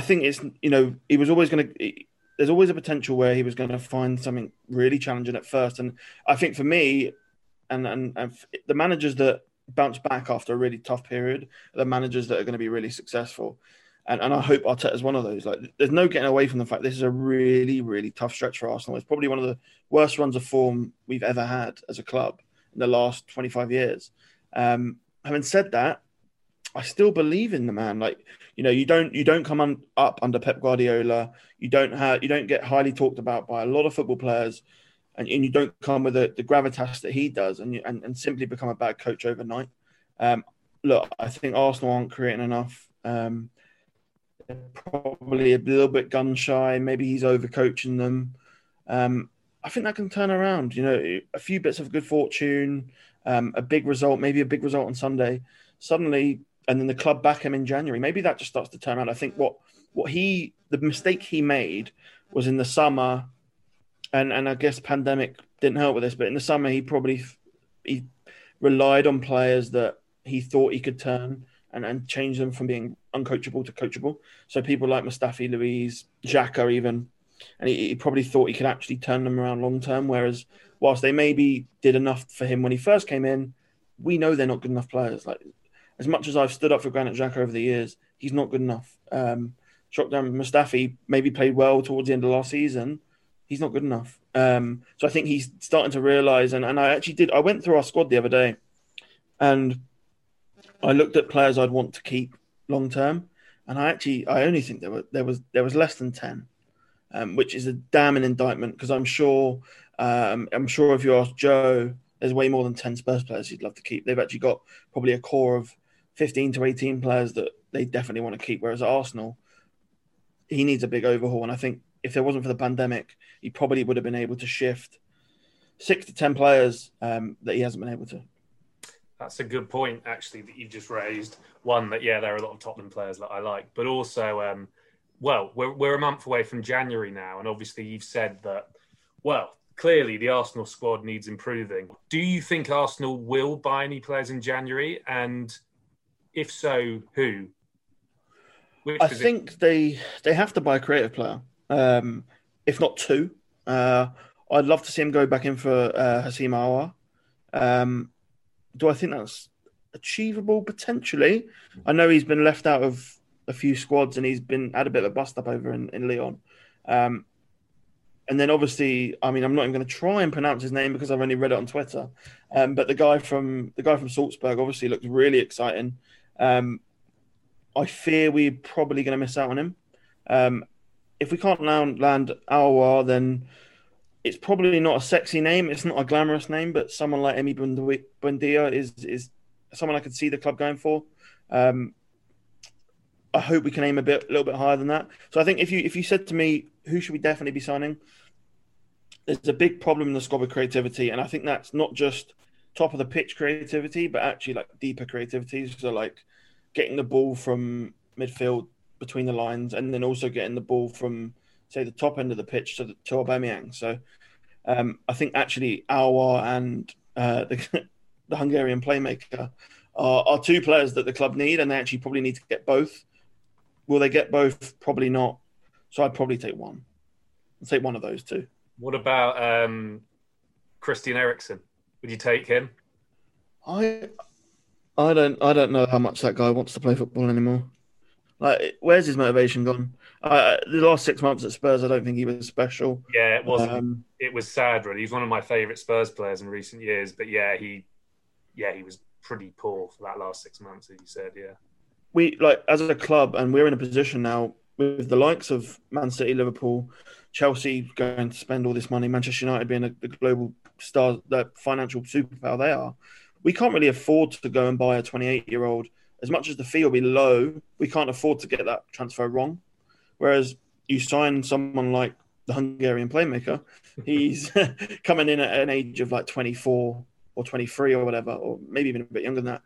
think it's, you know, he was always going to. There's always a potential where he was going to find something really challenging at first. And I think for me, and the managers that bounce back after a really tough period are the managers that are going to be really successful. And I hope Arteta is one of those. Like, there's no getting away from the fact this is a really, really tough stretch for Arsenal. It's probably one of the worst runs of form we've ever had as a club in the last 25 years. Having said that, I still believe in the man. Like, you know, you don't come up under Pep Guardiola. You don't get highly talked about by a lot of football players, and you don't come with the gravitas that he does, and simply become a bad coach overnight. Look, I think Arsenal aren't creating enough. They're probably a little bit gun shy. Maybe he's overcoaching them. I think that can turn around. You know, a few bits of good fortune, a big result on Sunday. Suddenly. And then the club back him in January. Maybe that just starts to turn around. I think the mistake he made was in the summer, and I guess pandemic didn't help with this, but in the summer he probably relied on players that he thought he could turn and change them from being uncoachable to coachable. So people like Mustafi, Louise, Xhaka even, and he probably thought he could actually turn them around long term. Whereas whilst they maybe did enough for him when he first came in, we know they're not good enough players. Like, as much as I've stood up for Granit Xhaka over the years, he's not good enough. Shockdown Mustafi maybe played well towards the end of last season. He's not good enough. So I think he's starting to realise, and I actually did. I went through our squad the other day and I looked at players I'd want to keep long term, and I only think there was less than 10, which is a damning indictment, because I'm sure if you ask Joe, there's way more than 10 Spurs players he'd love to keep. They've actually got probably a core of 15 to 18 players that they definitely want to keep. Whereas at Arsenal, he needs a big overhaul. And I think if there wasn't for the pandemic, he probably would have been able to shift 6 to 10 players that he hasn't been able to. That's a good point, actually, that you've just raised. One, that, yeah, there are a lot of Tottenham players that I like. But also, we're a month away from January now. And obviously you've said that, well, clearly the Arsenal squad needs improving. Do you think Arsenal will buy any players in January? And if so, who? I think they have to buy a creative player, if not two. I'd love to see him go back in for Haseem Aouar. Do I think that's achievable? Potentially. I know he's been left out of a few squads and he's been had a bit of a bust-up over in Lyon. And then obviously, I mean, I'm not even going to try and pronounce his name because I've only read it on Twitter. But the guy from Salzburg obviously looked really exciting. I fear we're probably going to miss out on him. If we can't land Aouar, then it's probably not a sexy name. It's not a glamorous name, but someone like Emi Buendia is someone I could see the club going for. I hope we can aim a little bit higher than that. So I think if you said to me, who should we definitely be signing? There's a big problem in the squad with creativity, and I think that's not just top of the pitch creativity, but actually like deeper creativity. So like getting the ball from midfield between the lines, and then also getting the ball from say the top end of the pitch to Aubameyang. So I think actually Aouar and the Hungarian playmaker are two players that the club need, and they actually probably need to get both. Will they get both? Probably not. So I'd probably take one. I'd take one of those two. What about Christian Eriksen? Would you take him? I don't know how much that guy wants to play football anymore. Like, where's his motivation gone? The last 6 months at Spurs, I don't think he was special. Yeah, it wasn't. It was sad, really. He's one of my favourite Spurs players in recent years. But yeah, he was pretty poor for that last 6 months, as you said. Yeah, we like as a club, and we're in a position now with the likes of Man City, Liverpool, Chelsea going to spend all this money, Manchester United being the global star, the financial superpower they are. We can't really afford to go and buy a 28-year-old. As much as the fee will be low, we can't afford to get that transfer wrong. Whereas you sign someone like the Hungarian playmaker, he's coming in at an age of like 24 or 23 or whatever, or maybe even a bit younger than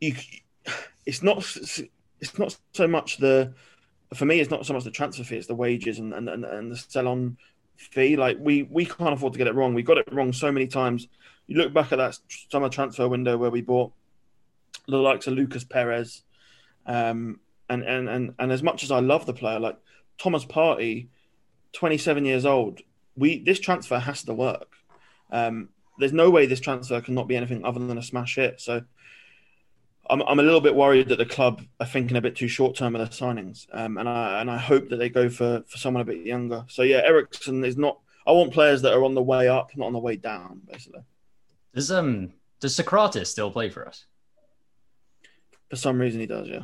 that. It's not so much the, for me, it's not so much the transfer fee, it's the wages and the sell-on fee. Like we can't afford to get it wrong. We got it wrong so many times. You look back at that summer transfer window where we bought the likes of Lucas Perez, and as much as I love the player, like Thomas Partey, 27 years old, this transfer has to work. There's no way this transfer can not be anything other than a smash hit. So I'm a little bit worried that the club are thinking a bit too short term of their signings, and I hope that they go for someone a bit younger. So yeah, Eriksen is not. I want players that are on the way up, not on the way down, basically. Does Socrates still play for us? For some reason, he does, yeah.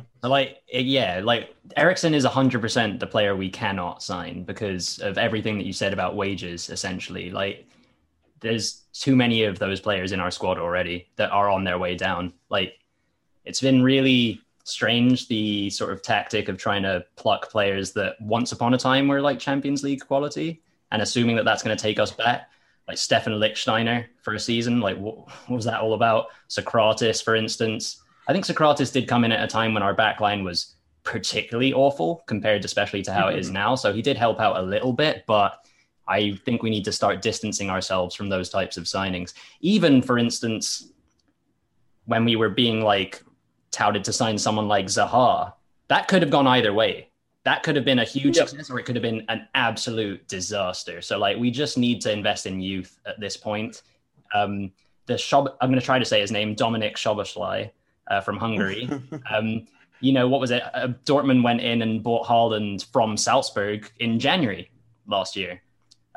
Eriksen is 100% the player we cannot sign because of everything that you said about wages, essentially. Like, there's too many of those players in our squad already that are on their way down. Like, it's been really strange, the sort of tactic of trying to pluck players that once upon a time were, like, Champions League quality and assuming that that's going to take us back. Like Stefan Lichtsteiner for a season, like what was that all about? Socrates, for instance. I think Socrates did come in at a time when our back line was particularly awful compared especially to how it is now. So he did help out a little bit, but I think we need to start distancing ourselves from those types of signings. Even, for instance, when we were being like touted to sign someone like Zaha, that could have gone either way. That could have been a huge success or it could have been an absolute disaster. So like, we just need to invest in youth at this point. I'm going to try to say his name, Dominik Szoboszlai from Hungary. What was it? Dortmund went in and bought Haaland from Salzburg in January last year.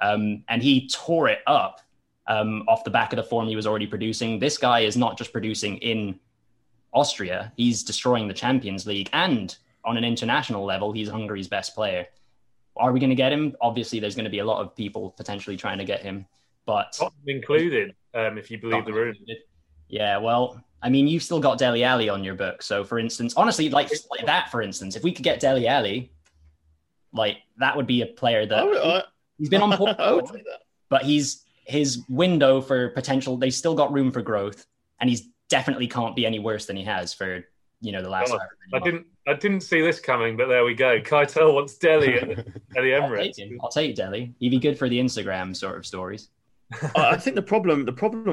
And he tore it up off the back of the form he was already producing. This guy is not just producing in Austria. He's destroying the Champions League and on an international level, he's Hungary's best player. Are we going to get him? Obviously, there's going to be a lot of people potentially trying to get him, but included, if you believe the rumor. Yeah, well, I mean, you've still got Dele Alli on your book. So, for instance, honestly, like that, for instance, if we could get Dele Alli, like that would be a player that he's been on board, but his window for potential. They still got room for growth, and he's definitely can't be any worse than he has for. The last. Oh, I didn't see this coming, but there we go. Keitel wants Delhi at the Emirates. I'll take Delhi. He'd be good for the Instagram sort of stories. I think the problem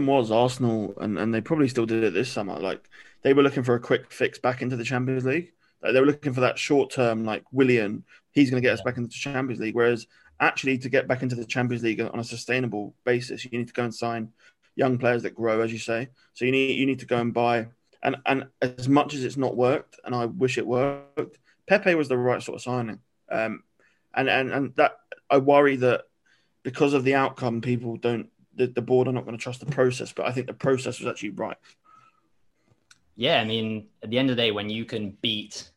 was Arsenal, and they probably still did it this summer. Like they were looking for a quick fix back into the Champions League. Like, they were looking for that short term, like Willian. He's going to get us back into the Champions League. Whereas actually, to get back into the Champions League on a sustainable basis, you need to go and sign young players that grow, as you say. So you need to go and buy. And as much as it's not worked, and I wish it worked, Pepe was the right sort of signing. And that I worry that because of the outcome, people don't. The board are not going to trust the process. But I think the process was actually right. Yeah, I mean, at the end of the day, when you can beat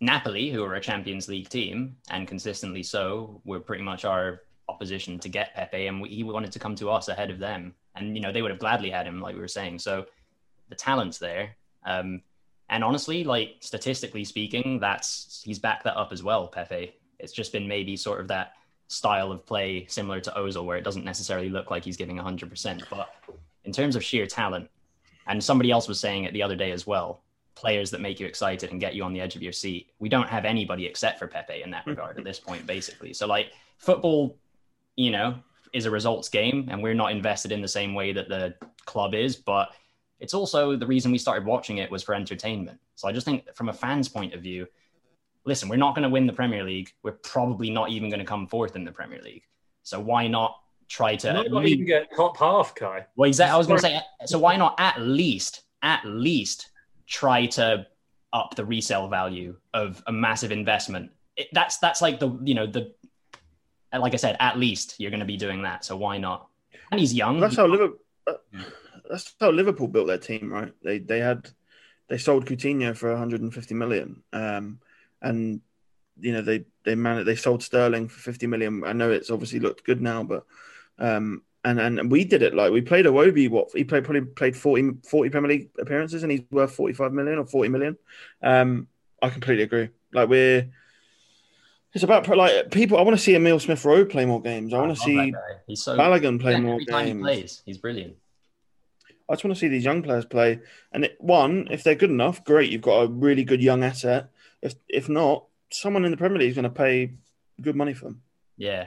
Napoli, who are a Champions League team, and consistently so, we're pretty much our opposition to get Pepe, and he wanted to come to us ahead of them, and they would have gladly had him, like we were saying. So. The talent's there. And honestly, like statistically speaking, he's backed that up as well, Pepe. It's just been maybe sort of that style of play similar to Ozil where it doesn't necessarily look like he's giving 100%. But in terms of sheer talent, and somebody else was saying it the other day as well, players that make you excited and get you on the edge of your seat, we don't have anybody except for Pepe in that regard at this point, basically. So like football, is a results game and we're not invested in the same way that the club is, but it's also the reason we started watching it was for entertainment. So I just think from a fan's point of view, listen, we're not going to win the Premier League. We're probably not even going to come fourth in the Premier League. So why not try to... Not even get top half, Kai. Well, exactly. I was going to say, so why not at least try to up the resale value of a massive investment? That's like the, you know, the... Like I said, at least you're going to be doing that. So why not? And he's young. That's how Liverpool built their team, right? They sold Coutinho for 150 million. And you know, they sold Sterling for 50 million. I know it's obviously looked good now, but and we did it. Like, we played Iwobi. He played 40 Premier League appearances, and he's worth 45 million or 40 million. I completely agree. Like, it's about, like, people. I want to see Emile Smith-Rowe play more games. I want to see Balogun play more games. Every time he plays, he's brilliant. I just want to see these young players play. And if they're good enough, great. You've got a really good young asset. If not, someone in the Premier League is going to pay good money for them. Yeah.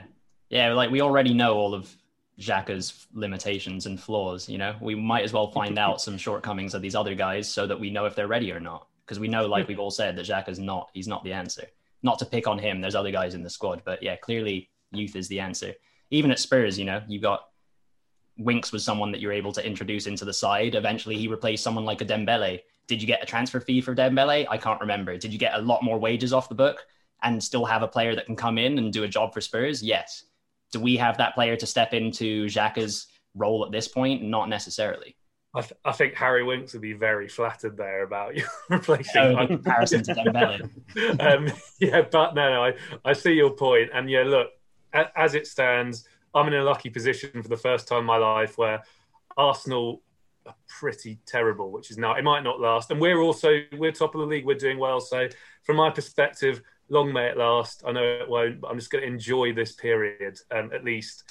Like, we already know all of Xhaka's limitations and flaws. You know, we might as well find out some shortcomings of these other guys so that we know if they're ready or not. Because we know, like we've all said, that Xhaka's not. He's not the answer. Not to pick on him, there's other guys in the squad, but yeah, clearly youth is the answer. Even at Spurs, you know, you got Winks was someone that you're able to introduce into the side. Eventually he replaced someone like a Dembele. Did you get a transfer fee for Dembele? I can't remember. Did you get a lot more wages off the book and still have a player that can come in and do a job for Spurs? Yes. Do we have that player to step into Xhaka's role at this point? Not necessarily. I think Harry Winks would be very flattered there about you replacing. Oh, comparison to Dembele. But I see your point. And yeah, look, as it stands, I'm in a lucky position for the first time in my life where Arsenal are pretty terrible, which is now, it might not last. And we're top of the league. We're doing well. So from my perspective, long may it last. I know it won't, but I'm just going to enjoy this period, at least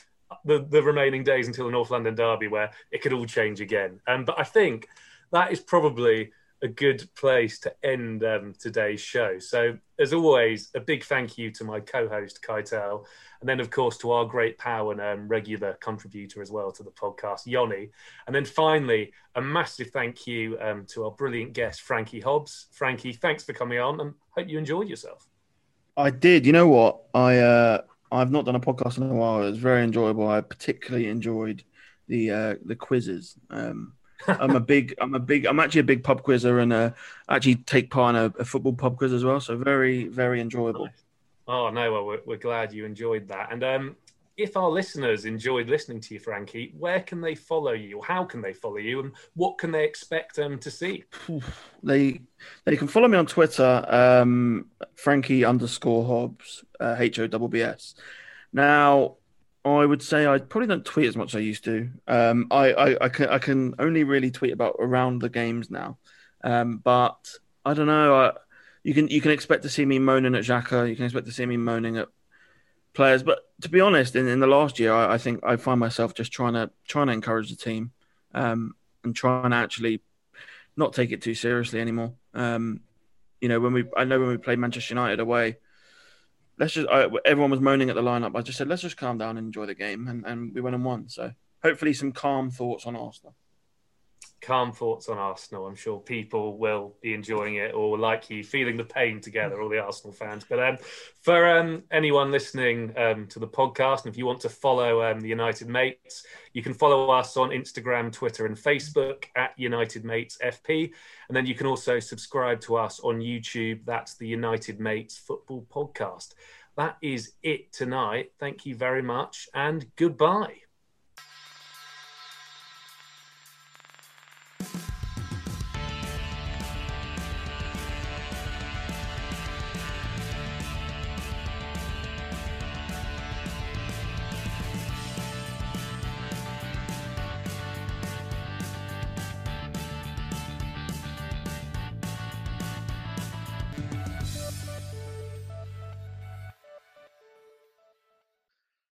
the remaining days until the North London derby, where it could all change again. But I think that is probably a good place to end today's show. So as always, a big thank you to my co-host Keitel, and then of course to our great pal and regular contributor as well to the podcast, Yoni. And then finally, a massive thank you to our brilliant guest, Frankie Hobbs. Frankie, thanks for coming on, and hope you enjoyed yourself. I did. You know what? I've not done a podcast in a while. It was very enjoyable. I particularly enjoyed the quizzes. I'm actually a big pub quizzer, and actually take part in a football pub quiz as well. So very, very enjoyable. Oh no, well we're glad you enjoyed that. And if our listeners enjoyed listening to you, Frankie, where can they follow you? How can they follow you, and what can they expect to see? They can follow me on Twitter, Frankie_Hobbs, HOBBS. Now, I would say I probably don't tweet as much as I used to. I can only really tweet about around the games now. But I don't know. You can expect to see me moaning at Xhaka. You can expect to see me moaning at players. But to be honest, in the last year, I think I find myself just trying to encourage the team, and trying to actually not take it too seriously anymore. You know, when we played Manchester United away, everyone was moaning at the lineup. I just said, let's just calm down and enjoy the game, and we went and won. So hopefully some calm thoughts on Arsenal. Calm thoughts on Arsenal. I'm sure people will be enjoying it, or like you, feeling the pain together, all the Arsenal fans. But for anyone listening to the podcast, and if you want to follow the United Mates, you can follow us on Instagram, Twitter and Facebook at United Mates FP. And then you can also subscribe to us on YouTube. That's the United Mates Football Podcast. That is it tonight. Thank you very much, and goodbye.